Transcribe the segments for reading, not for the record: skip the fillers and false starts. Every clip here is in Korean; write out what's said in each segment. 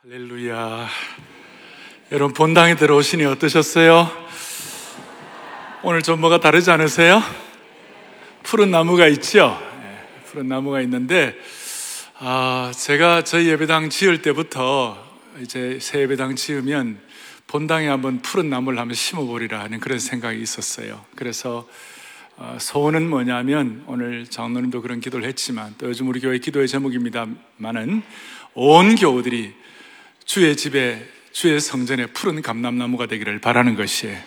할렐루야. 여러분, 본당에 들어오시니 어떠셨어요? 오늘 좀 뭐가 다르지 않으세요? 푸른 나무가 있죠? 푸른 나무가 있는데, 제가 저희 예배당 지을 때부터 이제 새 예배당 지으면 본당에 한번 푸른 나무를 한번 심어보리라 하는 그런 생각이 있었어요. 그래서 소원은 뭐냐면, 오늘 장로님도 그런 기도를 했지만, 또 요즘 우리 교회 기도의 제목입니다만은, 온 교우들이 주의 집에, 주의 성전에 푸른 감람나무가 되기를 바라는 것이에요.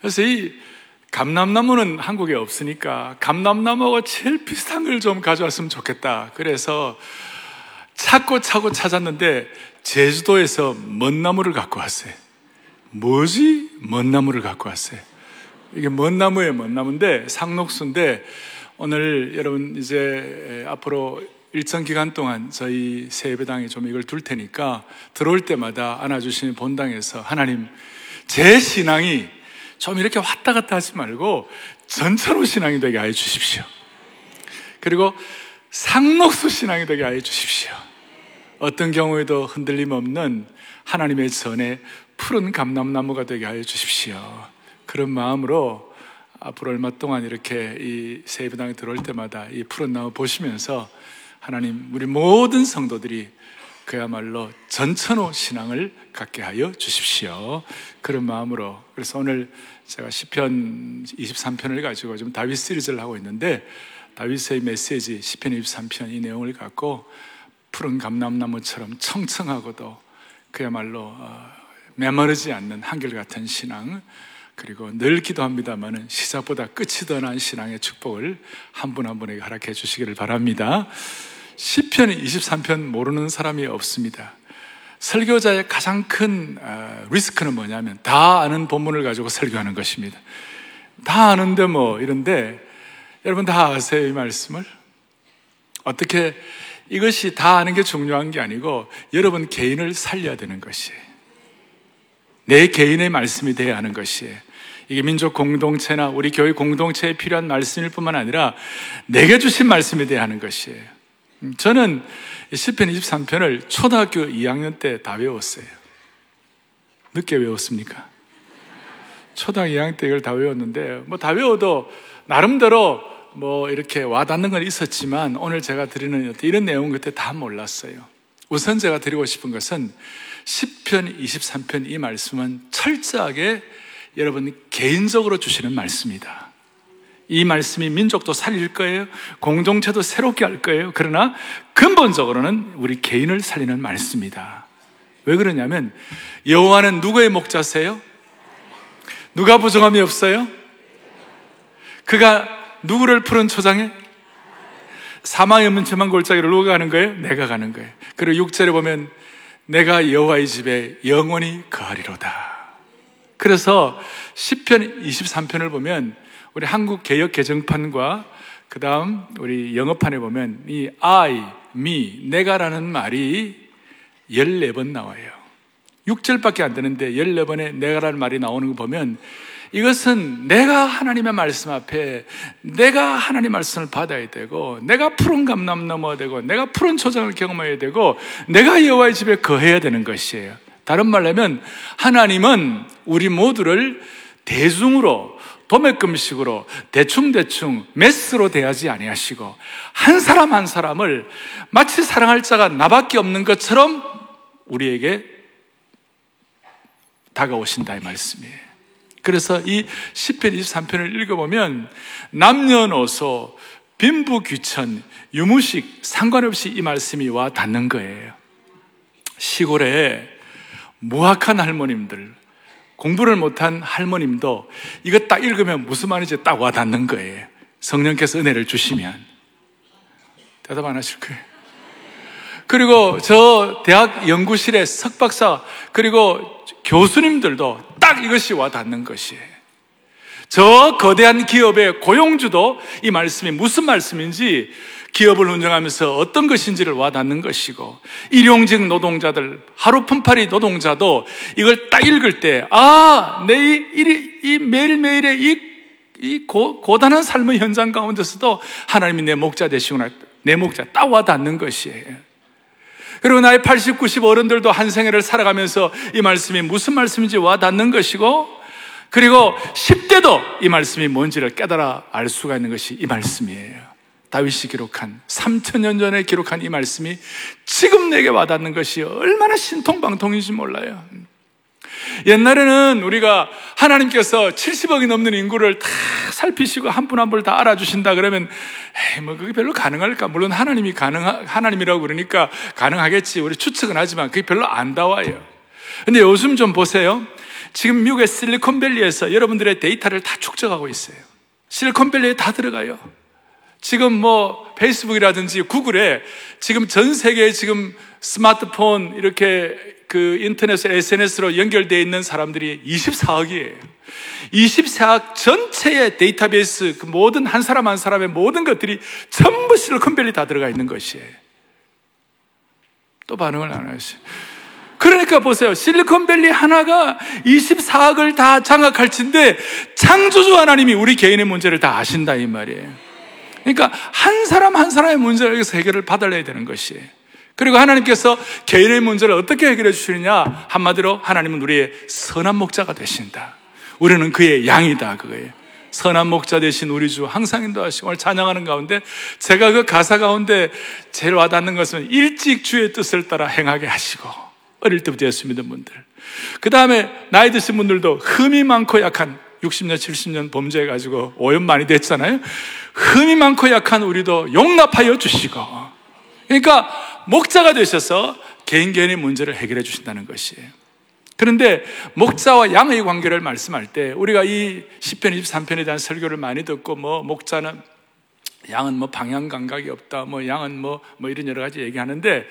그래서 이 감람나무는 한국에 없으니까 감람나무하고 제일 비슷한 걸 좀 가져왔으면 좋겠다. 그래서 찾고 찾았는데 제주도에서 먼나무를 갖고 왔어요. 뭐지? 먼나무를 갖고 왔어요. 이게 먼나무예요. 먼나무인데 상록수인데, 오늘 여러분 이제 앞으로 일정 기간 동안 저희 새 예배당에 좀 이걸 둘 테니까 들어올 때마다 안아주시는 본당에서, 하나님, 제 신앙이 좀 이렇게 왔다 갔다 하지 말고 전철호 신앙이 되게 하여 주십시오. 그리고 상록수 신앙이 되게 하여 주십시오. 어떤 경우에도 흔들림 없는 하나님의 전에 푸른 감람나무가 되게 하여 주십시오. 그런 마음으로 앞으로 얼마 동안 이렇게 이 새 예배당에 들어올 때마다 이 푸른 나무 보시면서, 하나님, 우리 모든 성도들이 그야말로 전천후 신앙을 갖게 하여 주십시오. 그런 마음으로. 그래서 오늘 제가 시편 23편을 가지고 좀 다윗 시리즈를 하고 있는데, 다윗의 메시지 시편 23편 이 내용을 갖고 푸른 감람나무처럼 청청하고도 그야말로 메마르지 않는 한결같은 신앙, 그리고 늘 기도합니다만은 시작보다 끝이 더 나은 신앙의 축복을 한 분 한 분에게 허락해 주시기를 바랍니다. 시편 23편 모르는 사람이 없습니다. 설교자의 가장 큰 리스크는 뭐냐면 다 아는 본문을 가지고 설교하는 것입니다. 다 아는데 뭐 이런데, 여러분 다 아세요? 이 말씀을 어떻게, 이것이 다 아는 게 중요한 게 아니고 여러분 개인을 살려야 되는 것이에요. 내 개인의 말씀이 돼야 하는 것이에요. 이게 민족 공동체나 우리 교회 공동체에 필요한 말씀일 뿐만 아니라 내게 주신 말씀이 돼야 하는 것이에요. 저는 시편 23편을 초등학교 2학년 때 다 외웠어요. 늦게 외웠습니까? 초등학교 2학년 때 이걸 다 외웠는데, 뭐 다 외워도 나름대로 뭐 이렇게 와닿는 건 있었지만, 오늘 제가 드리는 이런 내용은 그때 다 몰랐어요. 우선 제가 드리고 싶은 것은 시편 23편 이 말씀은 철저하게 여러분 개인적으로 주시는 말씀이다. 이 말씀이 민족도 살릴 거예요. 공동체도 새롭게 할 거예요. 그러나 근본적으로는 우리 개인을 살리는 말씀이다. 왜 그러냐면, 여호와는 누구의 목자세요? 누가 부정함이 없어요? 그가 누구를 푸른 초장에? 사망이 없는 저만 골짜기를 누가 가는 거예요? 내가 가는 거예요. 그리고 6절에 보면, 내가 여호와의 집에 영원히 거하리로다. 그래서 시편 23편을 보면 우리 한국 개역 개정판과 그 다음 우리 영어판에 보면 이 I, me, 내가라는 말이 14번 나와요. 6절밖에 안 되는데 14번에 내가라는 말이 나오는 거 보면, 이것은 내가 하나님의 말씀 앞에, 내가 하나님의 말씀을 받아야 되고, 내가 푸른 감람나무가 되고, 내가 푸른 초장을 경험해야 되고, 내가 여호와의 집에 거해야 되는 것이에요. 다른 말로 하면 하나님은 우리 모두를 대중으로, 도매금식으로, 대충대충 메스로 대하지 아니하시고, 한 사람 한 사람을 마치 사랑할 자가 나밖에 없는 것처럼 우리에게 다가오신다, 이 말씀이에요. 그래서 이 시편 23편을 읽어보면 남녀노소, 빈부귀천, 유무식 상관없이 이 말씀이 와 닿는 거예요. 시골에 무학한 할머님들, 공부를 못한 할머님도 이거 딱 읽으면 무슨 말인지 딱 와 닿는 거예요. 성령께서 은혜를 주시면. 대답 안 하실 거예요. 그리고 저 대학 연구실의 석박사, 그리고 교수님들도 딱 이것이 와 닿는 것이에요. 저 거대한 기업의 고용주도 이 말씀이 무슨 말씀인지, 기업을 운영하면서 어떤 것인지를 와 닿는 것이고, 일용직 노동자들, 하루 품팔이 노동자도 이걸 딱 읽을 때, 내 이 매일매일의 고단한 삶의 현장 가운데서도 하나님이 내 목자 되시구나, 내 목자 딱 와 닿는 것이에요. 그리고 나이 80, 90 어른들도 한 생애를 살아가면서 이 말씀이 무슨 말씀인지 와닿는 것이고, 그리고 10대도 이 말씀이 뭔지를 깨달아 알 수가 있는 것이 이 말씀이에요. 다윗이 기록한, 3000년 전에 기록한 이 말씀이 지금 내게 와닿는 것이 얼마나 신통방통인지 몰라요. 옛날에는 우리가 하나님께서 70억이 넘는 인구를 다 살피시고 한 분 한 분 다 알아주신다 그러면 에이 뭐 그게 별로 가능할까? 물론 하나님이 하나님이라고 그러니까 가능하겠지 우리 추측은 하지만 그게 별로 안 닿아요. 근데 요즘 좀 보세요. 지금 미국의 실리콘밸리에서 여러분들의 데이터를 다 축적하고 있어요. 실리콘밸리에 다 들어가요. 지금 뭐 페이스북이라든지 구글에 지금 전 세계에 지금 스마트폰 이렇게 그 인터넷 SNS로 연결되어 있는 사람들이 24억이에요. 24억 전체의 데이터베이스, 그 모든 한 사람 한 사람의 모든 것들이 전부 실리콘밸리 다 들어가 있는 것이에요. 또 반응을 안 하시죠. 그러니까 보세요. 실리콘밸리 하나가 24억을 다 장악할진데 창조주 하나님이 우리 개인의 문제를 다 아신다 이 말이에요. 그러니까 한 사람 한 사람의 문제를 여기서 해결을 받아내야 되는 것이에요. 그리고 하나님께서 개인의 문제를 어떻게 해결해 주시느냐? 한마디로 하나님은 우리의 선한 목자가 되신다. 우리는 그의 양이다 그거예요. 선한 목자 되신 우리 주 항상 인도하시고, 오늘 찬양하는 가운데 제가 그 가사 가운데 제일 와닿는 것은 일찍 주의 뜻을 따라 행하게 하시고, 어릴 때부터 예수 믿은 분들, 그 다음에 나이 드신 분들도 흠이 많고 약한 60년 70년 범죄해가지고 오염 많이 됐잖아요. 흠이 많고 약한 우리도 용납하여 주시고, 그러니까 목자가 되셔서 개인의 문제를 해결해 주신다는 것이에요. 그런데 목자와 양의 관계를 말씀할 때 우리가 이 시편 23편에 대한 설교를 많이 듣고 뭐 목자는 양은 뭐 방향 감각이 없다, 뭐 양은 뭐 이런 여러 가지 얘기하는데,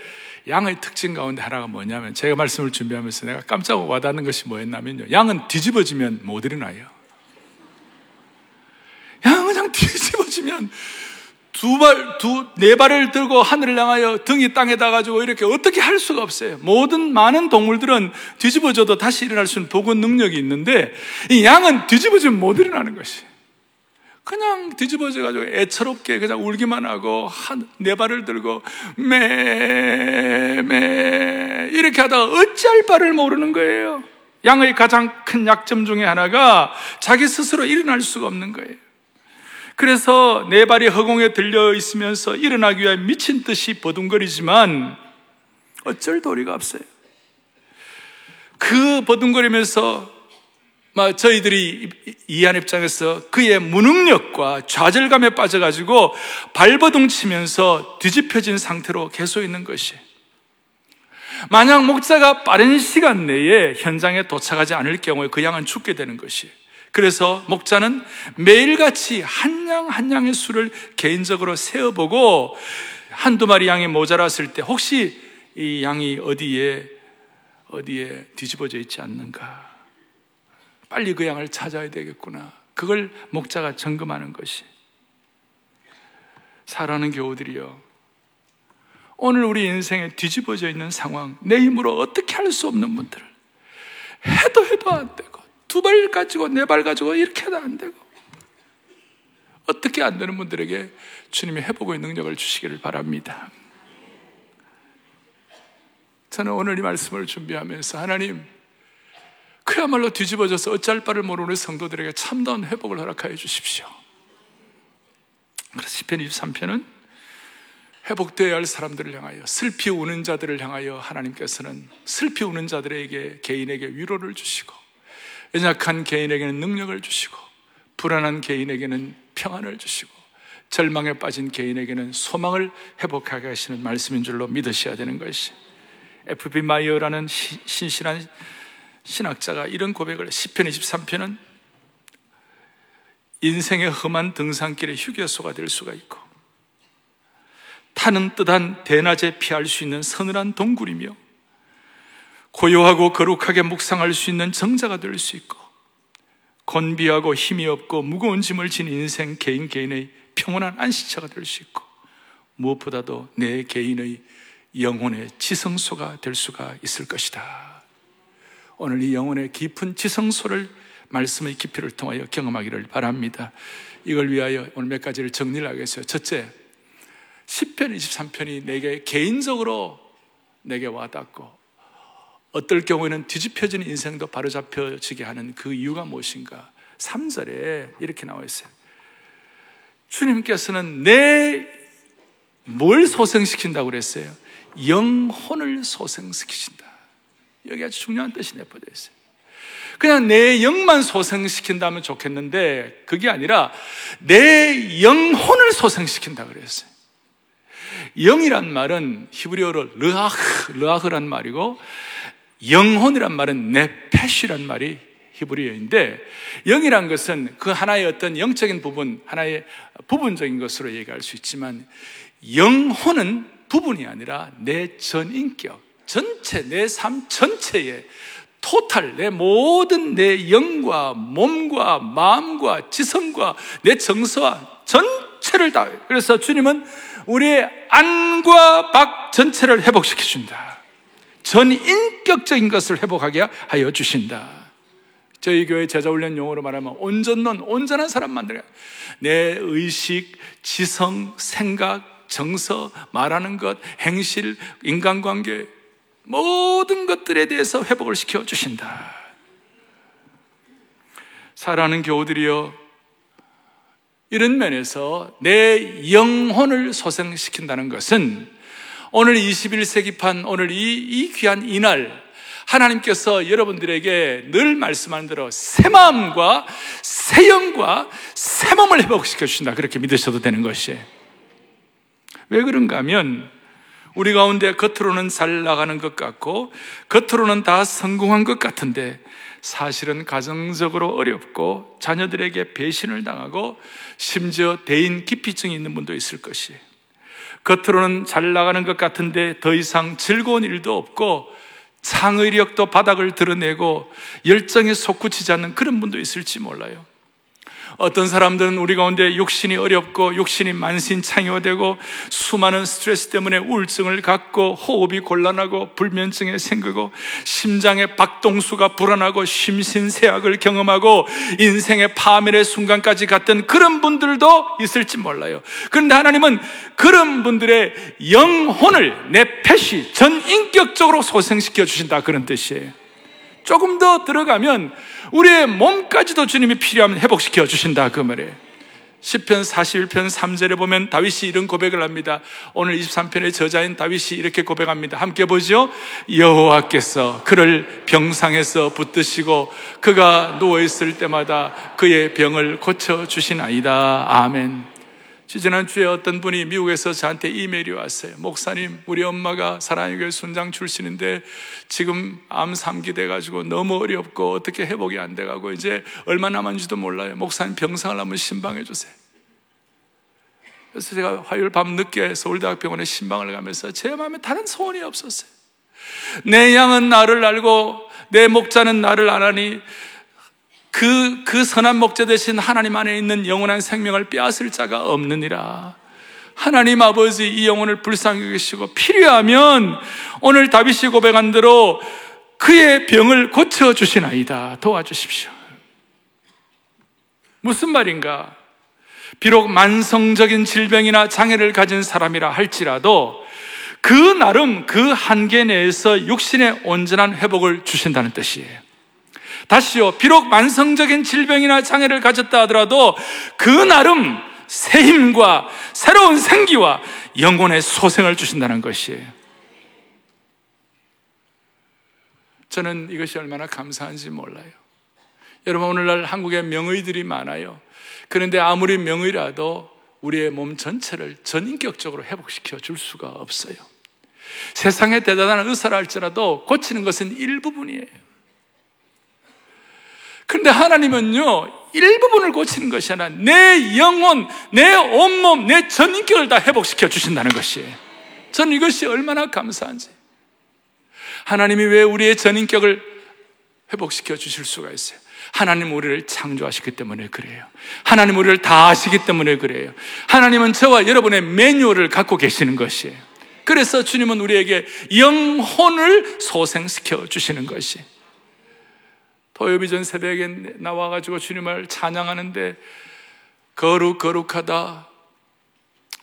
양의 특징 가운데 하나가 뭐냐면, 제가 말씀을 준비하면서 내가 깜짝 와닿는 것이 뭐였냐면요, 양은 뒤집어지면 못 일어나요. 양은 그냥 뒤집어지면 네 발을 들고 하늘을 향하여 등이 땅에 닿아가지고 이렇게 어떻게 할 수가 없어요. 모든 많은 동물들은 뒤집어져도 다시 일어날 수 있는 복원 능력이 있는데, 이 양은 뒤집어지면 못 일어나는 것이. 그냥 뒤집어져가지고 애처롭게 그냥 울기만 하고, 네 발을 들고, 매, 이렇게 하다가 어찌할 바를 모르는 거예요. 양의 가장 큰 약점 중에 하나가 자기 스스로 일어날 수가 없는 거예요. 그래서 네 발이 허공에 들려 있으면서 일어나기 위해 미친 듯이 버둥거리지만 어쩔 도리가 없어요. 그 버둥거리면서 저희들이 이해한 입장에서 그의 무능력과 좌절감에 빠져가지고 발버둥 치면서 뒤집혀진 상태로 계속 있는 것이에요. 만약 목자가 빠른 시간 내에 현장에 도착하지 않을 경우에 그 양은 죽게 되는 것이에요. 그래서 목자는 매일같이 한 양 한 양의 수를 개인적으로 세어보고, 한두 마리 양이 모자랐을 때 혹시 이 양이 어디에 뒤집어져 있지 않는가, 빨리 그 양을 찾아야 되겠구나, 그걸 목자가 점검하는 것이. 사랑하는 교우들이요, 오늘 우리 인생에 뒤집어져 있는 상황, 내 힘으로 어떻게 할 수 없는 분들을 해도 안 되고, 두 발 가지고 네 발 가지고 이렇게 해도 안 되고 어떻게 안 되는 분들에게 주님이 회복의 능력을 주시기를 바랍니다. 저는 오늘 이 말씀을 준비하면서, 하나님 그야말로 뒤집어져서 어찌할 바를 모르는 성도들에게 참다운 회복을 허락하여 주십시오. 그래서 시편 23편은 회복되어야 할 사람들을 향하여, 슬피 우는 자들을 향하여 하나님께서는 슬피 우는 자들에게, 개인에게 위로를 주시고, 연약한 개인에게는 능력을 주시고, 불안한 개인에게는 평안을 주시고, 절망에 빠진 개인에게는 소망을 회복하게 하시는 말씀인 줄로 믿으셔야 되는 것이. F.B. 마이어라는 신실한 신학자가 이런 고백을, 시편 23편은 인생의 험한 등산길의 휴게소가 될 수가 있고, 타는 듯한 대낮에 피할 수 있는 서늘한 동굴이며, 고요하고 거룩하게 묵상할 수 있는 정자가 될 수 있고, 건비하고 힘이 없고 무거운 짐을 진 인생 개인의 평온한 안식처가 될 수 있고, 무엇보다도 내 개인의 영혼의 지성소가 될 수가 있을 것이다. 오늘 이 영혼의 깊은 지성소를 말씀의 깊이를 통하여 경험하기를 바랍니다. 이걸 위하여 오늘 몇 가지를 정리를 하겠어요. 첫째, 시편 23편이 내게 개인적으로 내게 와닿고 어떨 경우에는 뒤집혀지는 인생도 바로잡혀지게 하는 그 이유가 무엇인가? 3절에 이렇게 나와 있어요. 주님께서는 뭘 소생시킨다고 그랬어요? 영혼을 소생시키신다. 여기 아주 중요한 뜻이 내포되어 있어요. 그냥 내 영만 소생시킨다면 좋겠는데 그게 아니라 내 영혼을 소생시킨다 그랬어요. 영이란 말은 히브리어로 르아흐란 말이고, 영혼이란 말은 네페시란 말이 히브리어인데, 영이란 것은 그 하나의 어떤 영적인 부분, 하나의 부분적인 것으로 얘기할 수 있지만, 영혼은 부분이 아니라 내 전인격, 전체, 내 삶 전체에 토탈, 내 모든 내 영과 몸과 마음과 지성과 내 정서와 전체를 다. 그래서 주님은 우리의 안과 밖 전체를 회복시켜준다. 전인격적인 것을 회복하게 하여 주신다. 저희 교회 제자훈련 용어로 말하면 온전론, 온전한 사람 만들어요. 내 의식, 지성, 생각, 정서, 말하는 것, 행실, 인간관계, 모든 것들에 대해서 회복을 시켜주신다. 사랑하는 교우들이여, 이런 면에서 내 영혼을 소생시킨다는 것은 오늘 21세기판, 오늘 이 귀한 이날 하나님께서 여러분들에게 늘 말씀하는 대로 새 마음과 새 영과 새 몸을 회복시켜 주신다, 그렇게 믿으셔도 되는 것이에요. 왜 그런가 하면 우리 가운데 겉으로는 잘 나가는 것 같고 겉으로는 다 성공한 것 같은데 사실은 가정적으로 어렵고 자녀들에게 배신을 당하고 심지어 대인 기피증이 있는 분도 있을 것이에요. 겉으로는 잘 나가는 것 같은데 더 이상 즐거운 일도 없고 창의력도 바닥을 드러내고 열정에 솟구치지 않는 그런 분도 있을지 몰라요. 어떤 사람들은 우리 가운데 육신이 어렵고 육신이 만신창이되고 수많은 스트레스 때문에 우울증을 갖고 호흡이 곤란하고 불면증에 생기고 심장의 박동수가 불안하고 심신쇠약을 경험하고 인생의 파멸의 순간까지 갔던 그런 분들도 있을지 몰라요. 그런데 하나님은 그런 분들의 영혼을 네페시, 전인격적으로 소생시켜 주신다, 그런 뜻이에요. 조금 더 들어가면 우리의 몸까지도 주님이 필요하면 회복시켜 주신다, 그 말이에요. 시편 41편 3절에 보면 다윗이 이런 고백을 합니다. 오늘 23편의 저자인 다윗이 이렇게 고백합니다. 함께 보죠. 여호와께서 그를 병상에서 붙드시고 그가 누워있을 때마다 그의 병을 고쳐주시나이다. 아멘. 지난주에 어떤 분이 미국에서 저한테 이메일이 왔어요. 목사님, 우리 엄마가 사랑의교회 순장 출신인데 지금 암 3기 돼가지고 너무 어렵고 어떻게 회복이 안 돼가고 이제 얼마 남았는지도 몰라요. 목사님, 병상을 한번 신방해 주세요. 그래서 제가 화요일 밤 늦게 서울대학병원에 신방을 가면서 제 마음에 다른 소원이 없었어요. 내 양은 나를 알고 내 목자는 나를 아나니 그 선한 목자 대신 하나님 안에 있는 영원한 생명을 빼앗을 자가 없느니라. 하나님 아버지, 이 영혼을 불쌍히 여기시고 필요하면 오늘 다윗이 고백한 대로 그의 병을 고쳐주시나이다. 도와주십시오. 무슨 말인가? 비록 만성적인 질병이나 장애를 가진 사람이라 할지라도 그 나름 그 한계 내에서 육신의 온전한 회복을 주신다는 뜻이에요. 다시요, 비록 만성적인 질병이나 장애를 가졌다 하더라도 그 나름 새 힘과 새로운 생기와 영혼의 소생을 주신다는 것이에요. 저는 이것이 얼마나 감사한지 몰라요. 여러분, 오늘날 한국에 명의들이 많아요. 그런데 아무리 명의라도 우리의 몸 전체를 전인격적으로 회복시켜 줄 수가 없어요. 세상에 대단한 의사라 할지라도 고치는 것은 일부분이에요. 근데 하나님은요, 일부분을 고치는 것이 아니라 내 영혼, 내 온몸, 내 전인격을 다 회복시켜 주신다는 것이에요. 저는 이것이 얼마나 감사한지. 하나님이 왜 우리의 전인격을 회복시켜 주실 수가 있어요? 하나님 우리를 창조하시기 때문에 그래요. 하나님 우리를 다 아시기 때문에 그래요. 하나님은 저와 여러분의 매뉴얼을 갖고 계시는 것이에요. 그래서 주님은 우리에게 영혼을 소생시켜 주시는 것이에요. 토요비전 새벽에 나와가지고 주님을 찬양하는데 거룩하다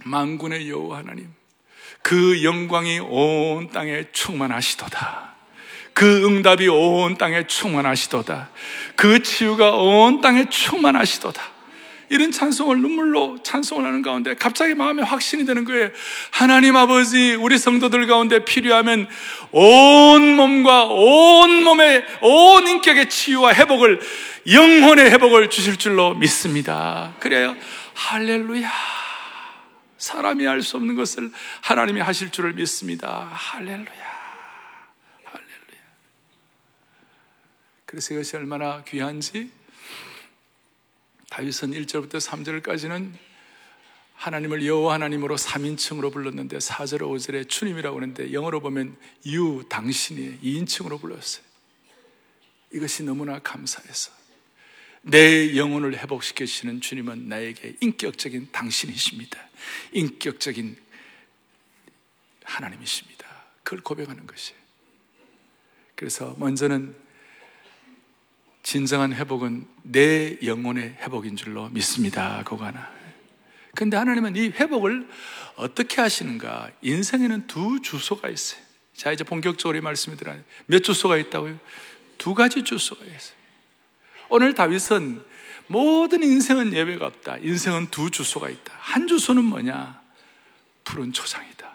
만군의 여호와 하나님, 그 영광이 온 땅에 충만하시도다. 그 응답이 온 땅에 충만하시도다. 그 치유가 온 땅에 충만하시도다. 이런 찬송을 눈물로 찬송을 하는 가운데 갑자기 마음에 확신이 드는 거예요. 하나님 아버지, 우리 성도들 가운데 필요하면 온 몸과 온 몸의 온 인격의 치유와 회복을, 영혼의 회복을 주실 줄로 믿습니다. 그래요. 할렐루야. 사람이 할 수 없는 것을 하나님이 하실 줄을 믿습니다. 할렐루야. 할렐루야. 그래서 이것이 얼마나 귀한지, 다윗은 1절부터 3절까지는 하나님을 여호와 하나님으로 3인칭으로 불렀는데 4절, 5절에 주님이라고 하는데 영어로 보면 you, 당신이 2인칭으로 불렀어요. 이것이 너무나 감사해서 내 영혼을 회복시키시는 주님은 나에게 인격적인 당신이십니다. 인격적인 하나님이십니다. 그걸 고백하는 것이에요. 그래서 먼저는 진정한 회복은 내 영혼의 회복인 줄로 믿습니다. 그거 하나. 그런데 하나님은 이 회복을 어떻게 하시는가? 인생에는 두 주소가 있어요. 자, 이제 본격적으로 이 말씀을 드려요. 몇 주소가 있다고요? 두 가지 주소가 있어요. 오늘 다윗은 모든 인생은 예외가 없다. 인생은 두 주소가 있다. 한 주소는 뭐냐? 푸른 초장이다.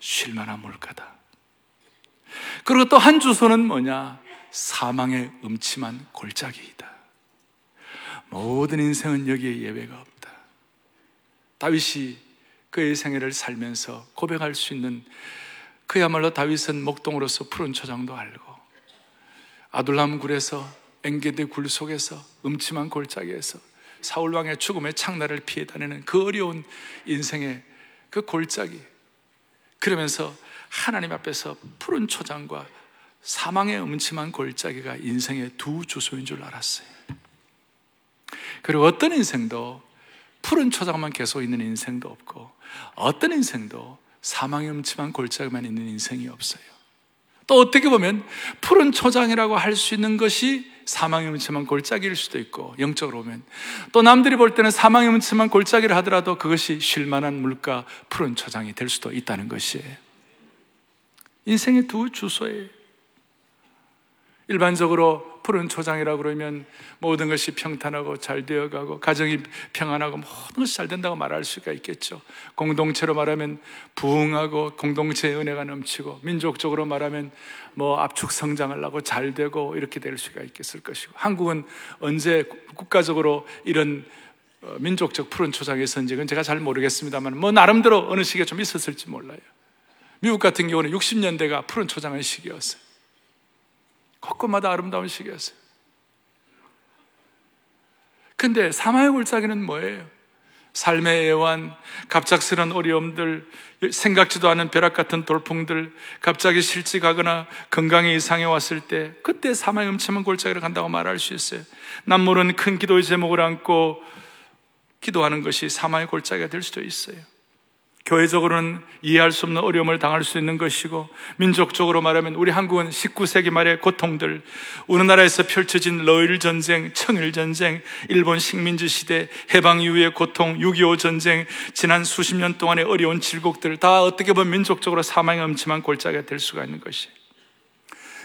쉴만한 물가다. 그리고 또 한 주소는 뭐냐? 사망의 음침한 골짜기이다. 모든 인생은 여기에 예외가 없다. 다윗이 그의 생애를 살면서 고백할 수 있는, 그야말로 다윗은 목동으로서 푸른 초장도 알고 아둘람 굴에서 엥게대 굴 속에서 음침한 골짜기에서 사울왕의 죽음의 창날을 피해 다니는 그 어려운 인생의 그 골짜기, 그러면서 하나님 앞에서 푸른 초장과 사망의 음침한 골짜기가 인생의 두 주소인 줄 알았어요. 그리고 어떤 인생도 푸른 초장만 계속 있는 인생도 없고, 어떤 인생도 사망의 음침한 골짜기만 있는 인생이 없어요. 또 어떻게 보면 푸른 초장이라고 할 수 있는 것이 사망의 음침한 골짜기일 수도 있고, 영적으로 보면 또 남들이 볼 때는 사망의 음침한 골짜기를 하더라도 그것이 쉴만한 물가, 푸른 초장이 될 수도 있다는 것이에요. 인생의 두 주소예요. 일반적으로 푸른 초장이라고 그러면 모든 것이 평탄하고 잘 되어가고 가정이 평안하고 모든 것이 잘 된다고 말할 수가 있겠죠. 공동체로 말하면 부흥하고 공동체의 은혜가 넘치고, 민족적으로 말하면 뭐 압축 성장을 하고 잘 되고 이렇게 될 수가 있겠을 것이고, 한국은 언제 국가적으로 이런 민족적 푸른 초장이 있었는지는 제가 잘 모르겠습니다만 뭐 나름대로 어느 시기에 좀 있었을지 몰라요. 미국 같은 경우는 60년대가 푸른 초장의 시기였어요. 곳곳마다 아름다운 시기였어요. 근데 사망의 골짜기는 뭐예요? 삶의 애환, 갑작스런 어려움들, 생각지도 않은 벼락 같은 돌풍들, 갑자기 실직하거나 건강에 이상이 왔을 때 그때 사망의 음침한 골짜기를 간다고 말할 수 있어요. 남모른 큰 기도의 제목을 안고 기도하는 것이 사망의 골짜기가 될 수도 있어요. 교회적으로는 이해할 수 없는 어려움을 당할 수 있는 것이고, 민족적으로 말하면 우리 한국은 19세기 말의 고통들, 우리나라에서 펼쳐진 러일전쟁, 청일전쟁, 일본 식민지 시대, 해방 이후의 고통, 6.25 전쟁, 지난 수십 년 동안의 어려운 질곡들, 다 어떻게 보면 민족적으로 사망의 음침한 골짜기가 될 수가 있는 것이.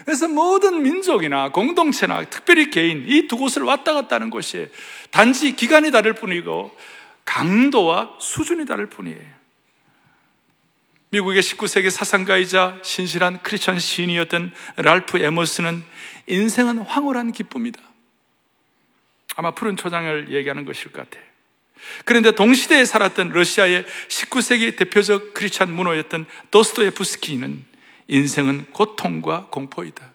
그래서 모든 민족이나 공동체나 특별히 개인, 이 두 곳을 왔다 갔다 하는 곳이 단지 기간이 다를 뿐이고 강도와 수준이 다를 뿐이에요. 미국의 19세기 사상가이자 신실한 크리스천 시인이었던 랄프 에머스는 인생은 황홀한 기쁨이다. 아마 푸른 초장을 얘기하는 것일 것 같아요. 그런데 동시대에 살았던 러시아의 19세기 대표적 크리스천 문호였던 도스토예프스키는 인생은 고통과 공포이다.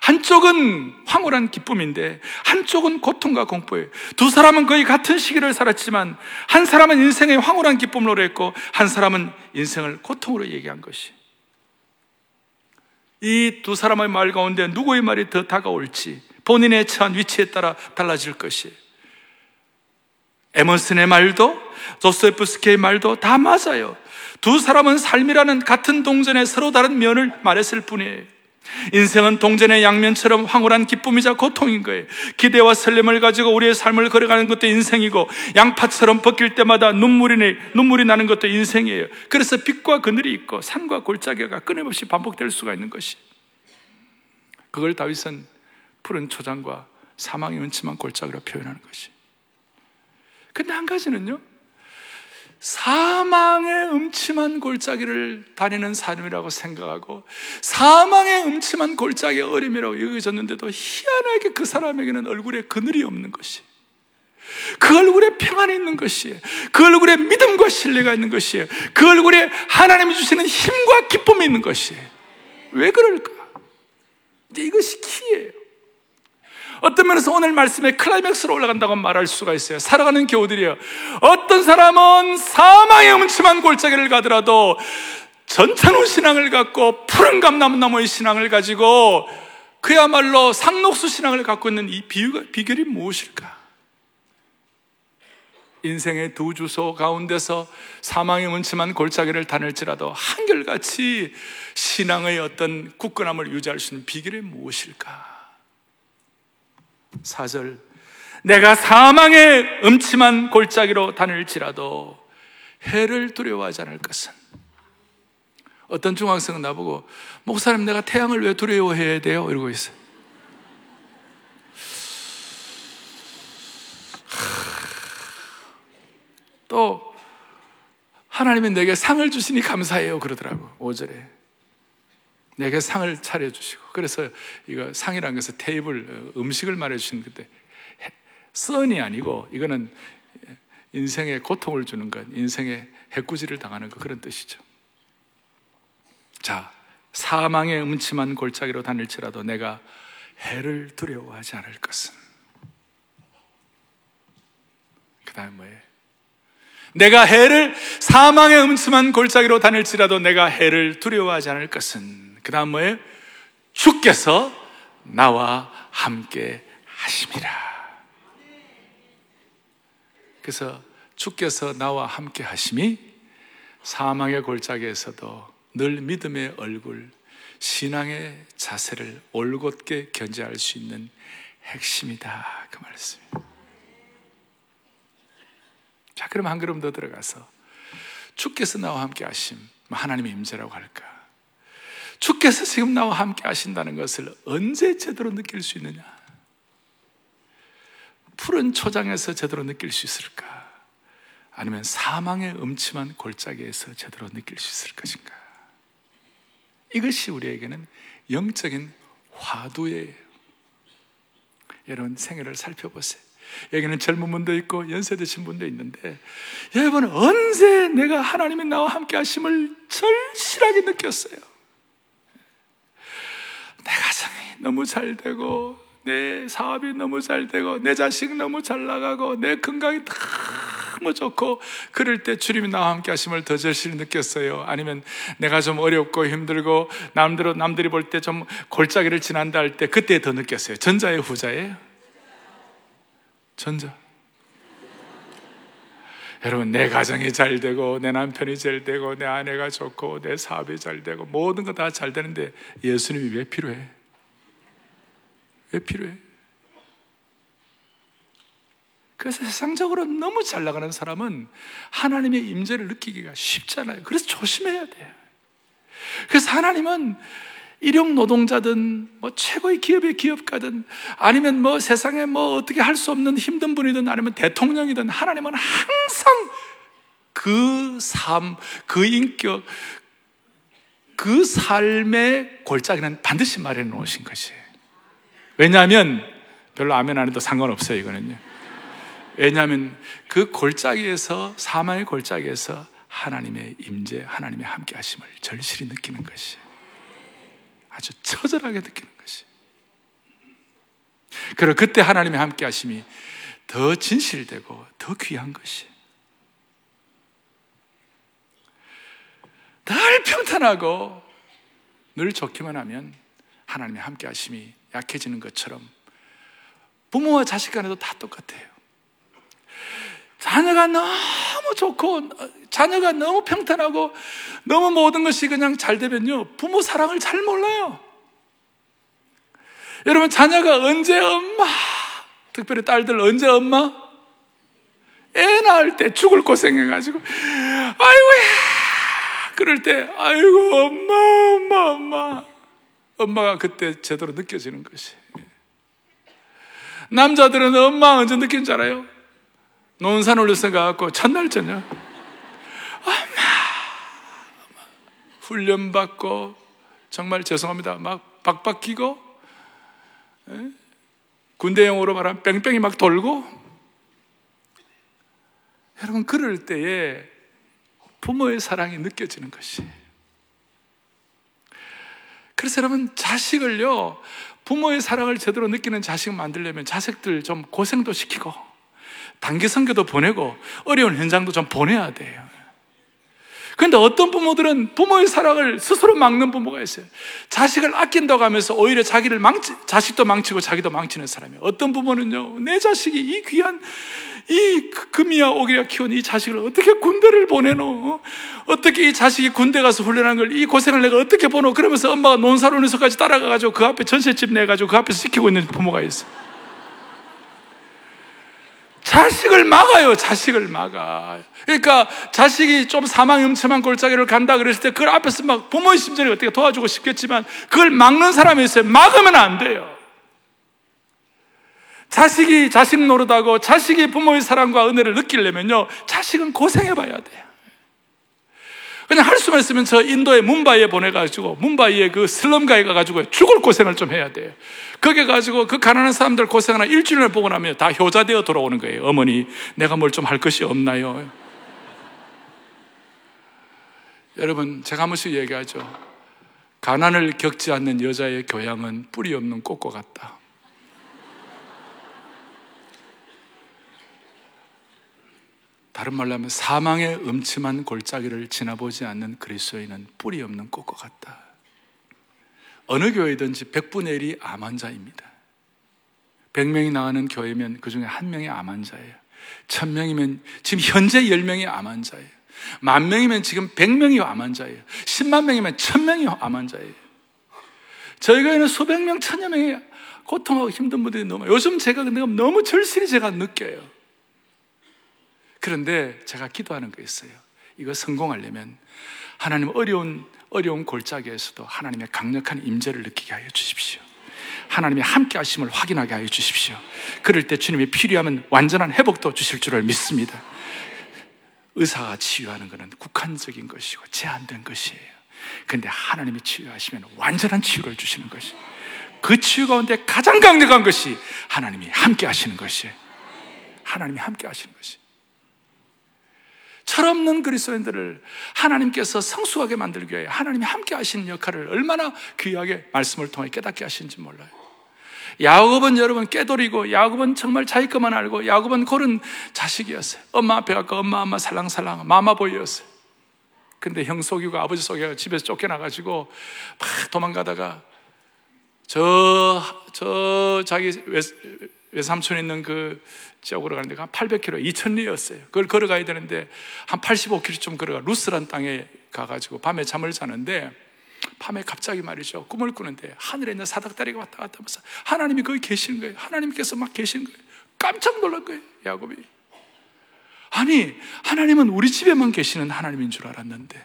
한쪽은 황홀한 기쁨인데 한쪽은 고통과 공포예요. 두 사람은 거의 같은 시기를 살았지만 한 사람은 인생의 황홀한 기쁨을 노래했고 한 사람은 인생을 고통으로 얘기한 것이. 이 두 사람의 말 가운데 누구의 말이 더 다가올지 본인의 처한 위치에 따라 달라질 것이. 에머슨의 말도 도스토옙스키의 말도 다 맞아요. 두 사람은 삶이라는 같은 동전에 서로 다른 면을 말했을 뿐이에요. 인생은 동전의 양면처럼 황홀한 기쁨이자 고통인 거예요. 기대와 설렘을 가지고 우리의 삶을 걸어가는 것도 인생이고, 양파처럼 벗길 때마다 눈물이 나는 것도 인생이에요. 그래서 빛과 그늘이 있고 산과 골짜기가 끊임없이 반복될 수가 있는 것이, 그걸 다윗은 푸른 초장과 사망의 은침한 골짜기로 표현하는 것이. 근데 한 가지는요, 사망의 음침한 골짜기를 다니는 사람이라고 생각하고 사망의 음침한 골짜기의 어림이라고 여겨졌는데도 희한하게 그 사람에게는 얼굴에 그늘이 없는 것이, 그 얼굴에 평안이 있는 것이, 그 얼굴에 믿음과 신뢰가 있는 것이, 그 얼굴에 하나님이 주시는 힘과 기쁨이 있는 것이. 왜 그럴까? 이것이 키예요. 어떤 면에서 오늘 말씀에 클라이맥스로 올라간다고 말할 수가 있어요. 살아가는 교우들이요, 어떤 사람은 사망의 음침한 골짜기를 가더라도 전천후 신앙을 갖고 푸른 감람나무의 신앙을 가지고 그야말로 상록수 신앙을 갖고 있는 이 비결이 무엇일까? 인생의 두 주소 가운데서 사망의 음침한 골짜기를 다닐지라도 한결같이 신앙의 어떤 굳건함을 유지할 수 있는 비결이 무엇일까? 4절, 내가 사망의 음침한 골짜기로 다닐지라도 해를 두려워하지 않을 것은. 어떤 중학생은 나보고, 목사님 내가 태양을 왜 두려워해야 돼요? 이러고 있어요. 또 하나님이 내게 상을 주시니 감사해요 그러더라고. 5절에 내게 상을 차려주시고, 그래서 이거 상이라는 것은 테이블, 음식을 말해주시는 건데, 썬이 아니고 이거는 인생의 고통을 주는 것, 인생의 해꾸지를 당하는 것, 그런 뜻이죠. 자, 사망의 음침한 골짜기로 다닐지라도 내가 해를 두려워하지 않을 것은. 그 다음 뭐예요? 내가 해를, 사망의 음침한 골짜기로 다닐지라도 내가 해를 두려워하지 않을 것은. 그 다음 뭐예요? 주께서 나와 함께 하심이라. 그래서 주께서 나와 함께 하심이 사망의 골짜기에서도 늘 믿음의 얼굴, 신앙의 자세를 올곧게 견제할 수 있는 핵심이다, 그 말씀입니다. 자, 그럼 한 걸음 더 들어가서 주께서 나와 함께 하심, 하나님의 임재라고 할까? 주께서 지금 나와 함께 하신다는 것을 언제 제대로 느낄 수 있느냐? 푸른 초장에서 제대로 느낄 수 있을까? 아니면 사망의 음침한 골짜기에서 제대로 느낄 수 있을 것인가? 이것이 우리에게는 영적인 화두예요. 여러분 생애를 살펴보세요. 여기는 젊은 분도 있고 연세 드신 분도 있는데, 여러분 언제 내가 하나님이 나와 함께 하심을 절실하게 느꼈어요? 내 가정이 너무 잘 되고, 내 사업이 너무 잘 되고, 내 자식 너무 잘 나가고, 내 건강이 너무 좋고, 그럴 때 주님이 나와 함께 하심을 더 절실히 느꼈어요? 아니면 내가 좀 어렵고 힘들고 남들이 볼 때 좀 골짜기를 지난다 할 때 그때 더 느꼈어요? 전자예요, 후자예요? 전자. 여러분, 내 가정이 잘 되고, 내 남편이 잘 되고, 내 아내가 좋고, 내 사업이 잘 되고, 모든 거 다 잘 되는데 예수님이 왜 필요해? 왜 필요해? 그래서 세상적으로 너무 잘 나가는 사람은 하나님의 임재를 느끼기가 쉽잖아요. 그래서 조심해야 돼요. 그래서 하나님은 일용 노동자든, 뭐 최고의 기업의 기업가든, 아니면 뭐 세상에 뭐 어떻게 할 수 없는 힘든 분이든, 아니면 대통령이든, 하나님은 항상 그 삶, 그 인격, 그 삶의 골짜기는 반드시 마련해 놓으신 것이에요. 왜냐하면 별로 아멘 안 해도 상관없어요, 이거는요. 왜냐하면 그 골짜기에서, 사망의 골짜기에서 하나님의 임재, 하나님의 함께 하심을 절실히 느끼는 것이에요. 아주 처절하게 느끼는 것이. 그리고 그때 하나님의 함께 하심이 더 진실되고 더 귀한 것이. 늘 평탄하고 늘 좋기만 하면 하나님의 함께 하심이 약해지는 것처럼 부모와 자식 간에도 다 똑같아요. 자녀가 너무 좋고, 자녀가 너무 평탄하고, 너무 모든 것이 그냥 잘 되면요, 부모 사랑을 잘 몰라요. 여러분, 자녀가 언제 엄마? 특별히 딸들 언제 엄마? 애 낳을 때 죽을 고생해가지고 아이고야! 그럴 때 아이고 엄마 엄마가 그때 제대로 느껴지는 것이. 남자들은 엄마 언제 느낀 줄 알아요? 논산 훈련소 가갖고 첫날 저녁 엄마 훈련받고 정말 죄송합니다 막 박박기고 군대용어로 말하면 뺑뺑이 막 돌고. 여러분, 그럴 때에 부모의 사랑이 느껴지는 것이. 그래서 여러분, 자식을요, 부모의 사랑을 제대로 느끼는 자식 만들려면 자식들 좀 고생도 시키고 단기 선교도 보내고 어려운 현장도 좀 보내야 돼요. 그런데 어떤 부모들은 부모의 사랑을 스스로 막는 부모가 있어요. 자식을 아낀다고 하면서 오히려 자기를 자식도 망치고 자기도 망치는 사람이에요. 어떤 부모는요, 내 자식이 이 귀한 이 금이야 오기야 키운 이 자식을 어떻게 군대를 보내노? 어떻게 이 자식이 군대 가서 훈련한 걸, 이 고생을 내가 어떻게 보노? 그러면서 엄마가 논산훈련소까지 따라가가지고 그 앞에 전셋집 내가지고 그 앞에서 시키고 있는 부모가 있어. 자식을 막아요, 자식을 막아. 그러니까 자식이 좀 사망음침한 골짜기를 간다 그랬을 때 그걸 앞에서 막 부모의 심정을 어떻게 도와주고 싶겠지만 그걸 막는 사람이 있어요. 막으면 안 돼요. 자식이 자식 노릇하고 자식이 부모의 사랑과 은혜를 느끼려면요, 자식은 고생해봐야 돼요. 그냥 할 수만 있으면 저 인도에 뭄바이에 보내가지고 뭄바이에 그 슬럼가에 가가지고 죽을 고생을 좀 해야 돼요. 거기 가지고 그 가난한 사람들 고생하나 일주일을 보고 나면 다 효자되어 돌아오는 거예요. 어머니, 내가 뭘 좀 할 것이 없나요? 여러분, 제가 한 번씩 얘기하죠. 가난을 겪지 않는 여자의 교양은 뿌리 없는 꽃과 같다. 다른 말로 하면 사망의 음침한 골짜기를 지나보지 않는 그리스도인은 뿌리 없는 꽃과 같다. 어느 교회든지 100분의 1이 암환자입니다. 100명이 나가는 교회면 그 중에 1명이 암환자예요. 1000명이면 지금 현재 10명이 암환자예요. 10,000명이면 지금 100명이 암환자예요. 100,000명이면 1000명이 암환자예요. 저희 교회는 수백 명, 천여 명이 고통하고 힘든 분들이 너무, 요즘 제가 근데 너무 절실히 제가 느껴요. 그런데 제가 기도하는 게 있어요. 이거 성공하려면 하나님 어려운 골짜기에서도 하나님의 강력한 임재를 느끼게 하여 주십시오. 하나님의 함께 하심을 확인하게 하여 주십시오. 그럴 때 주님이 필요하면 완전한 회복도 주실 줄을 믿습니다. 의사가 치유하는 것은 국한적인 것이고 제한된 것이에요. 그런데 하나님이 치유하시면 완전한 치유를 주시는 것이에요. 그 치유 가운데 가장 강력한 것이 하나님이 함께 하시는 것이에요. 하나님이 함께 하시는 것이에요. 철없는 그리스도인들을 하나님께서 성숙하게 만들기 위해 하나님이 함께 하시는 역할을 얼마나 귀하게 말씀을 통해 깨닫게 하시는지 몰라요. 야곱은 여러분 깨돌이고, 야곱은 정말 자기 것만 알고, 야곱은 고른 자식이었어요. 엄마 앞에 가서 엄마 살랑살랑 마마보이였어요. 근데 형 속이고 아버지 속이고 집에서 쫓겨나가지고 막 도망가다가 자기 외삼촌에 있는 그 지역으로 가는 데가 한 800km, 2000리였어요. 그걸 걸어가야 되는데 한 85km쯤 걸어가 루스란 땅에 가가지고 밤에 잠을 자는데, 밤에 갑자기 말이죠, 꿈을 꾸는데 하늘에 있는 사닥다리가 왔다 갔다 하면서 하나님이 거기 계시는 거예요. 하나님께서 막 계시는 거예요. 깜짝 놀란 거예요, 야곱이. 아니, 하나님은 우리 집에만 계시는 하나님인 줄 알았는데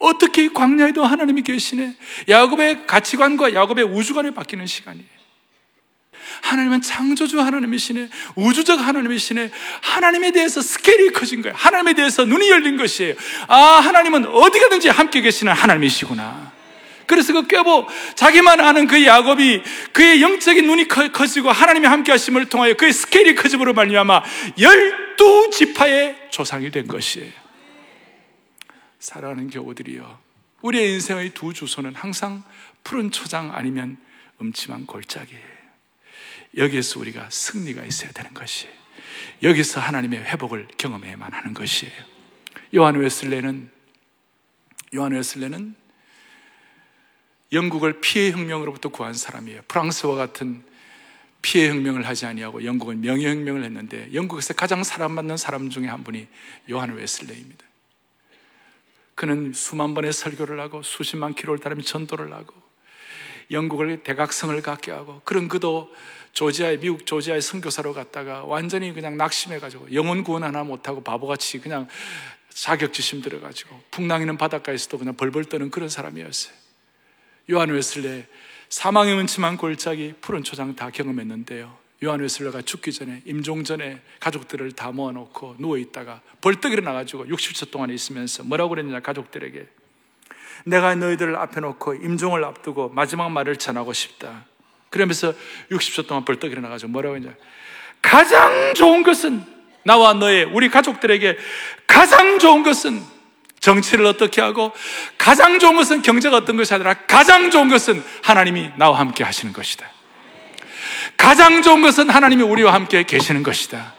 어떻게 이 광야에도 하나님이 계시네. 야곱의 가치관과 야곱의 우주관이 바뀌는 시간이에요. 하나님은 창조주 하나님이시네, 우주적 하나님이시네. 하나님에 대해서 스케일이 커진 거예요. 하나님에 대해서 눈이 열린 것이에요. 아, 하나님은 어디 가든지 함께 계시는 하나님이시구나. 그래서 그 꾀보 자기만 아는 그 야곱이 그의 영적인 눈이 커지고 하나님이 함께 하심을 통하여 그의 스케일이 커짐으로 말미암아 12지파의 조상이 된 것이에요. 사랑하는 교우들이여, 우리의 인생의 두 주소는 항상 푸른 초장 아니면 음침한 골짜기예요. 여기에서 우리가 승리가 있어야 되는 것이에요. 여기서 하나님의 회복을 경험해야만 하는 것이에요. 요한 웨슬레는 영국을 피해 혁명으로부터 구한 사람이에요. 프랑스와 같은 피해 혁명을 하지 아니하고 영국은 명예 혁명을 했는데, 영국에서 가장 사랑받는 사람 중에 한 분이 요한 웨슬레입니다. 그는 수만 번의 설교를 하고 수십만 킬로를 따르며 전도를 하고 영국을 대각성을 갖게 하고, 그런 그도 조지아에, 미국 조지아에 선교사로 갔다가 완전히 그냥 낙심해가지고 영혼 구원 하나 못하고 바보같이 그냥 자격지심 들어가지고 풍랑이는 바닷가에서도 그냥 벌벌 떠는 그런 사람이었어요. 요한 웨슬레, 사망의 음침한 골짜기, 푸른 초장 다 경험했는데요, 요한 웨슬레가 죽기 전에, 임종 전에 가족들을 다 모아놓고 누워있다가 벌떡 일어나가지고 60초 동안 있으면서 뭐라고 그랬냐, 가족들에게 내가 너희들을 앞에 놓고 임종을 앞두고 마지막 말을 전하고 싶다. 그러면서 60초 동안 벌떡 일어나가지고 뭐라고 했냐, 가장 좋은 것은, 나와 너의 우리 가족들에게 가장 좋은 것은 정치를 어떻게 하고, 가장 좋은 것은 경제가 어떤 것이 아니라 가장 좋은 것은 하나님이 나와 함께 하시는 것이다. 가장 좋은 것은 하나님이 우리와 함께 계시는 것이다.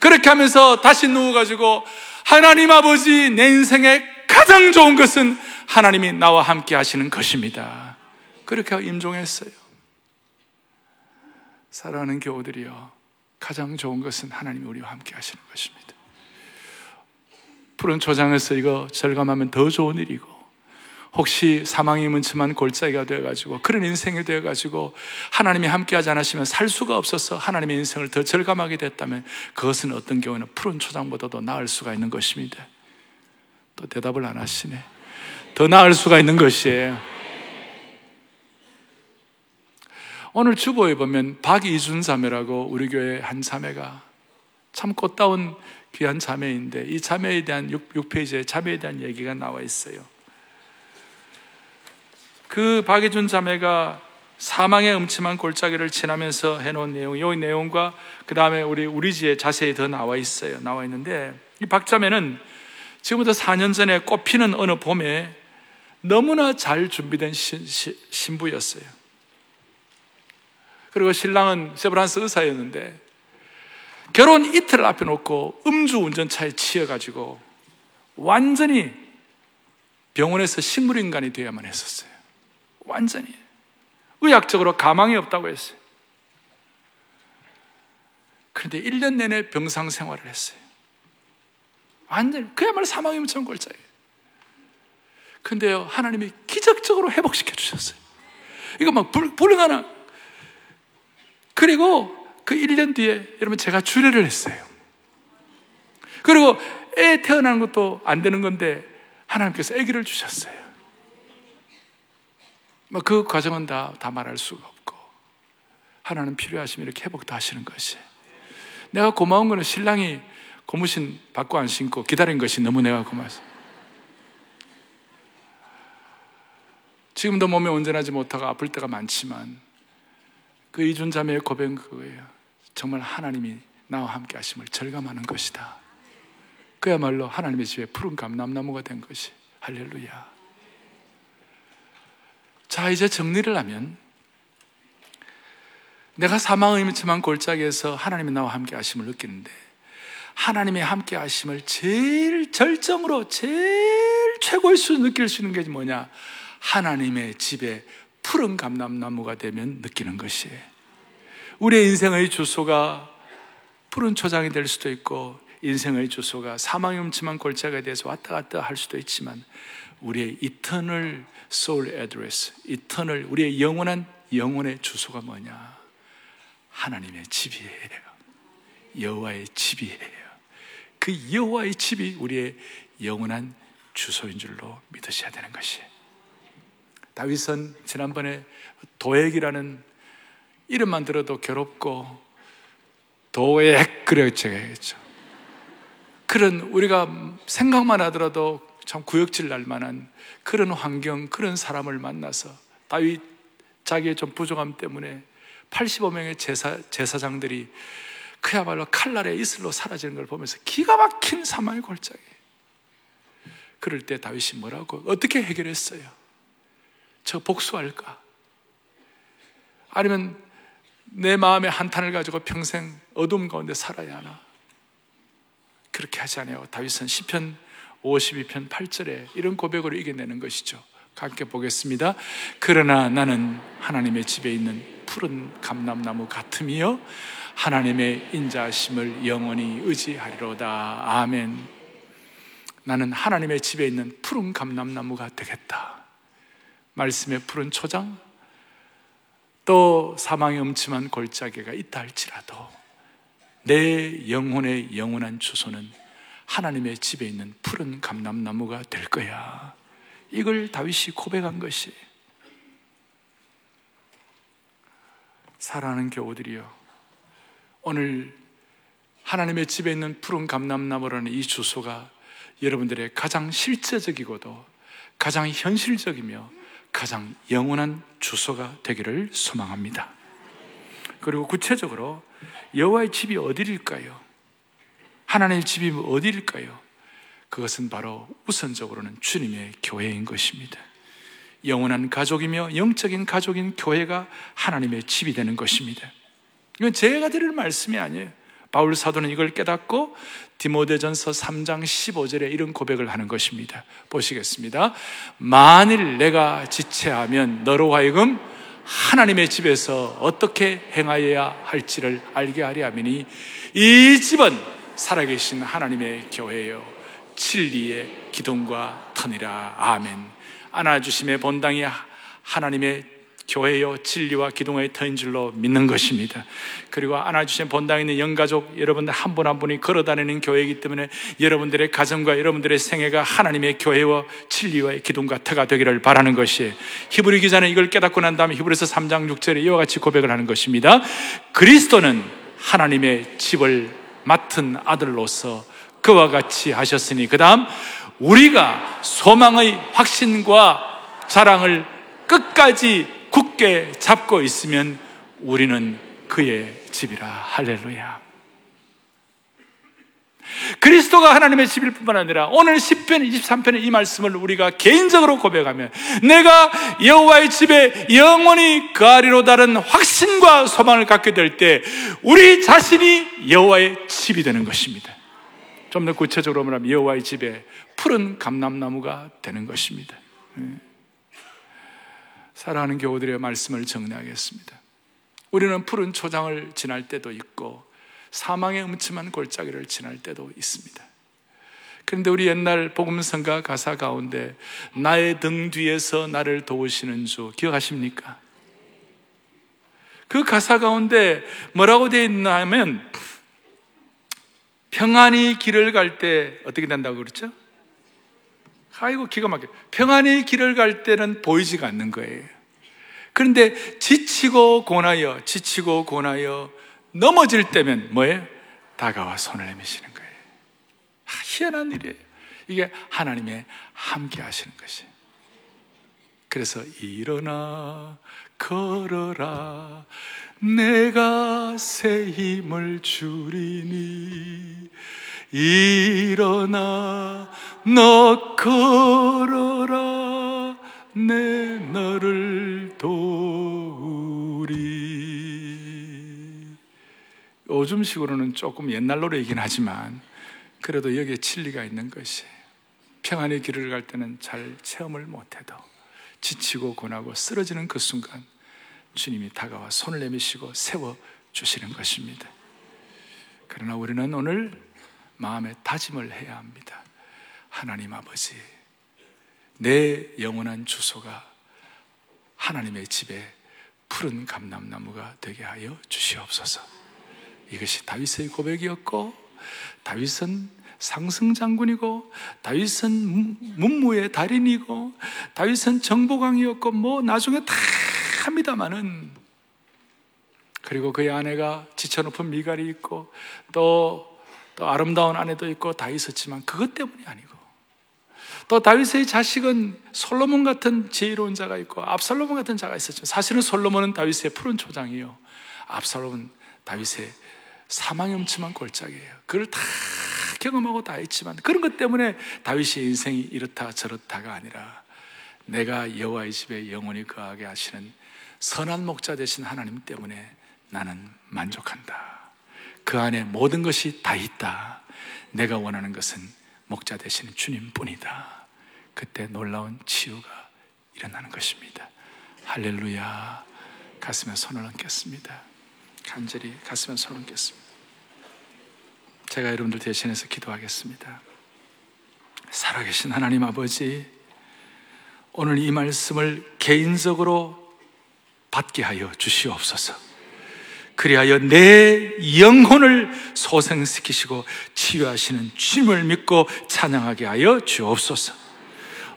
그렇게 하면서 다시 누워가지고, 하나님 아버지, 내 인생의 가장 좋은 것은 하나님이 나와 함께 하시는 것입니다. 그렇게 임종했어요. 사랑하는 교우들이여, 가장 좋은 것은 하나님이 우리와 함께 하시는 것입니다. 푸른 초장에서 이거 절감하면 더 좋은 일이고, 혹시 사망이 문침한 골짜기가 되어가지고 그런 인생이 되어가지고 하나님이 함께하지 않으시면 살 수가 없어서 하나님의 인생을 더 절감하게 됐다면, 그것은 어떤 경우에는 푸른 초장보다도 나을 수가 있는 것입니다. 또 대답을 안 하시네. 더 나을 수가 있는 것이에요. 오늘 주보에 보면 박이준 자매라고 우리 교회 한 자매가, 참 꽃다운 귀한 자매인데, 이 자매에 대한 6페이지에 자매에 대한 얘기가 나와 있어요. 그 박예준 자매가 사망의 음침한 골짜기를 지나면서 해놓은 내용, 이 내용과 그 다음에 우리 지에 자세히 더 나와 있어요. 나와 있는데, 이 박 자매는 지금부터 4년 전에 꽃피는 어느 봄에 너무나 잘 준비된 신부였어요. 그리고 신랑은 세브란스 의사였는데, 결혼 이틀 앞에 놓고 음주운전차에 치여가지고 완전히 병원에서 식물인간이 되어야만 했었어요. 완전히 의학적으로 가망이 없다고 했어요. 그런데 1년 내내 병상 생활을 했어요. 완전히 그야말로 사망이 엄청 골짜기예요. 그런데 하나님이 기적적으로 회복시켜 주셨어요. 이거 막 불가능. 그리고 그 1년 뒤에 여러분, 제가 주례를 했어요. 그리고 애 태어나는 것도 안 되는 건데 하나님께서 아기를 주셨어요. 막 그 과정은 다 말할 수가 없고, 하나님 필요하시면 이렇게 회복도 하시는 것이에요. 내가 고마운 거는 신랑이 고무신 받고 안 신고 기다린 것이 너무 내가 고마워서. 지금도 몸에 온전하지 못하고 아플 때가 많지만, 그 이준 자매의 고백은 그거예요. 정말 하나님이 나와 함께 하심을 절감하는 것이다. 그야말로 하나님의 집에 푸른 감람나무가 된 것이. 할렐루야. 자, 이제 정리를 하면, 내가 사망의 음침한 골짜기에서 하나님이 나와 함께 하심을 느끼는데, 하나님의 함께 하심을 제일 절정으로, 제일 최고의 수로 느낄 수 있는 게 뭐냐, 하나님의 집에 푸른 감람나무가 되면 느끼는 것이에요. 우리의 인생의 주소가 푸른 초장이 될 수도 있고, 인생의 주소가 사망이 음침한 골짜기에 대해서 왔다 갔다 할 수도 있지만, 우리의 이터널 소울 애드레스, 이터널, 우리의 영원한 영혼의 주소가 뭐냐, 하나님의 집이에요. 여호와의 집이에요. 그 여호와의 집이 우리의 영원한 주소인 줄로 믿으셔야 되는 것이에요. 다윗은 지난번에 도액이라는 이름만 들어도 괴롭고 도액 그랬죠. 그런, 우리가 생각만 하더라도 참 구역질 날 만한 그런 환경, 그런 사람을 만나서, 다윗 자기의 좀 부족함 때문에 85명의 제사장들이 그야말로 칼날에 이슬로 사라지는 걸 보면서 기가 막힌 사망의 골짜기. 그럴 때 다윗이 뭐라고, 어떻게 해결했어요? 저 복수할까? 아니면 내 마음의 한탄을 가지고 평생 어둠 가운데 살아야 하나? 그렇게 하지 않아요. 다윗은 시편 52편 8절에 이런 고백으로 이겨내는 것이죠. 함께 보겠습니다. 그러나 나는 하나님의 집에 있는 푸른 감람나무 같음이여, 하나님의 인자하심을 영원히 의지하리로다. 아멘. 나는 하나님의 집에 있는 푸른 감람나무가 되겠다. 말씀의 푸른 초장, 또 사망의 음침한 골짜기가 있다 할지라도 내 영혼의 영원한 주소는 하나님의 집에 있는 푸른 감람나무가 될 거야. 이걸 다윗이 고백한 것이. 사랑하는 교우들이여, 오늘 하나님의 집에 있는 푸른 감람나무라는 이 주소가 여러분들의 가장 실제적이고도 가장 현실적이며 가장 영원한 주소가 되기를 소망합니다. 그리고 구체적으로 여호와의 집이 어디일까요? 하나님의 집이 어디일까요? 그것은 바로 우선적으로는 주님의 교회인 것입니다. 영원한 가족이며 영적인 가족인 교회가 하나님의 집이 되는 것입니다. 이건 제가 드릴 말씀이 아니에요. 바울 사도는 이걸 깨닫고 디모데전서 3장 15절에 이런 고백을 하는 것입니다. 보시겠습니다. 만일 내가 지체하면 너로 하여금 하나님의 집에서 어떻게 행하여야 할지를 알게 하리 하미니 이 집은 살아계신 하나님의 교회요 진리의 기둥과 터니라. 아멘. 안아주심의 본당이 하나님의 교회요 진리와 기둥의 터인 줄로 믿는 것입니다. 그리고 안아주신 본당에 있는 영가족 여러분들 한 분 한 분이 걸어다니는 교회이기 때문에 여러분들의 가정과 여러분들의 생애가 하나님의 교회와 진리와의 기둥과 터가 되기를 바라는 것이에요. 히브리 기자는 이걸 깨닫고 난 다음에 히브리서 3장 6절에 이와 같이 고백을 하는 것입니다. 그리스도는 하나님의 집을 맡은 아들로서 그와 같이 하셨으니 그 다음 우리가 소망의 확신과 자랑을 끝까지 굳게 잡고 있으면 우리는 그의 집이라. 할렐루야. 그리스도가 하나님의 집일 뿐만 아니라 오늘 시편 23편의 이 말씀을 우리가 개인적으로 고백하며 내가 여호와의 집에 영원히 가리로다는 확신과 소망을 갖게 될 때 우리 자신이 여호와의 집이 되는 것입니다. 좀 더 구체적으로 말하면 여호와의 집에 푸른 감람나무가 되는 것입니다. 사랑하는 교우들의 말씀을 정리하겠습니다. 우리는 푸른 초장을 지날 때도 있고 사망의 음침한 골짜기를 지날 때도 있습니다. 그런데 우리 옛날 복음성가 가사 가운데 나의 등 뒤에서 나를 도우시는 주 기억하십니까? 그 가사 가운데 뭐라고 되어 있나 하면 평안히 길을 갈 때 어떻게 된다고 그랬죠? 아이고 기가 막혀. 평안히 길을 갈 때는 보이지가 않는 거예요. 그런데 지치고 고나여 넘어질 때면 뭐예요? 다가와 손을 내미시는 거예요. 희한한 일이에요. 이게 하나님의 함께 하시는 것이에요. 그래서 일어나 걸어라 내가 새 힘을 주리니 일어나 너 걸어라 내 너를 도우리. 요즘식으로는 조금 옛날 노래이긴 하지만 그래도 여기에 진리가 있는 것이 평안의 길을 갈 때는 잘 체험을 못해도 지치고 고나고 쓰러지는 그 순간 주님이 다가와 손을 내미시고 세워주시는 것입니다. 그러나 우리는 오늘 마음에 다짐을 해야 합니다. 하나님 아버지, 내 영원한 주소가 하나님의 집에 푸른 감람나무가 되게 하여 주시옵소서. 이것이 다윗의 고백이었고 다윗은 상승장군이고 다윗은 문무의 달인이고 다윗은 정보광이었고 뭐 나중에 다 합니다마는 그리고 그의 아내가 지쳐높은 미갈이 있고 또 아름다운 아내도 있고 다 있었지만 그것 때문이 아니고 또 다윗의 자식은 솔로몬 같은 지혜로운 자가 있고 압살롬 같은 자가 있었죠. 사실은 솔로몬은 다윗의 푸른 초장이요 압살롬은 다윗의 사망이 음침한 골짜기예요. 그걸 다 경험하고 다 했지만 그런 것 때문에 다윗의 인생이 이렇다 저렇다가 아니라 내가 여호와의 집에 영원히 거하게 하시는 선한 목자 되신 하나님 때문에 나는 만족한다. 그 안에 모든 것이 다 있다. 내가 원하는 것은 목자 되신 주님뿐이다. 그때 놀라운 치유가 일어나는 것입니다. 할렐루야. 가슴에 손을 얹겠습니다. 간절히 가슴에 손을 얹겠습니다. 제가 여러분들 대신해서 기도하겠습니다. 살아계신 하나님 아버지, 오늘 이 말씀을 개인적으로 받게 하여 주시옵소서. 그리하여 내 영혼을 소생시키시고 치유하시는 주님을 믿고 찬양하게 하여 주옵소서.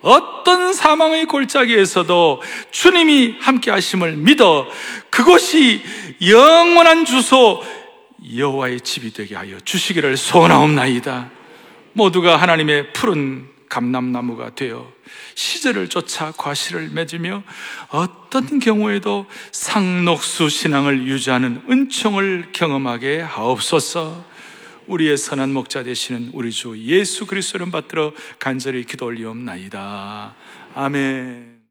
어떤 사망의 골짜기에서도 주님이 함께 하심을 믿어 그곳이 영원한 주소 여호와의 집이 되게 하여 주시기를 소원하옵나이다. 모두가 하나님의 푸른 감람나무가 되어 시절을 쫓아 과실을 맺으며 어떤 경우에도 상록수 신앙을 유지하는 은총을 경험하게 하옵소서. 우리의 선한 목자 되시는 우리 주 예수 그리스도를 받들어 간절히 기도 올리옵나이다. 아멘.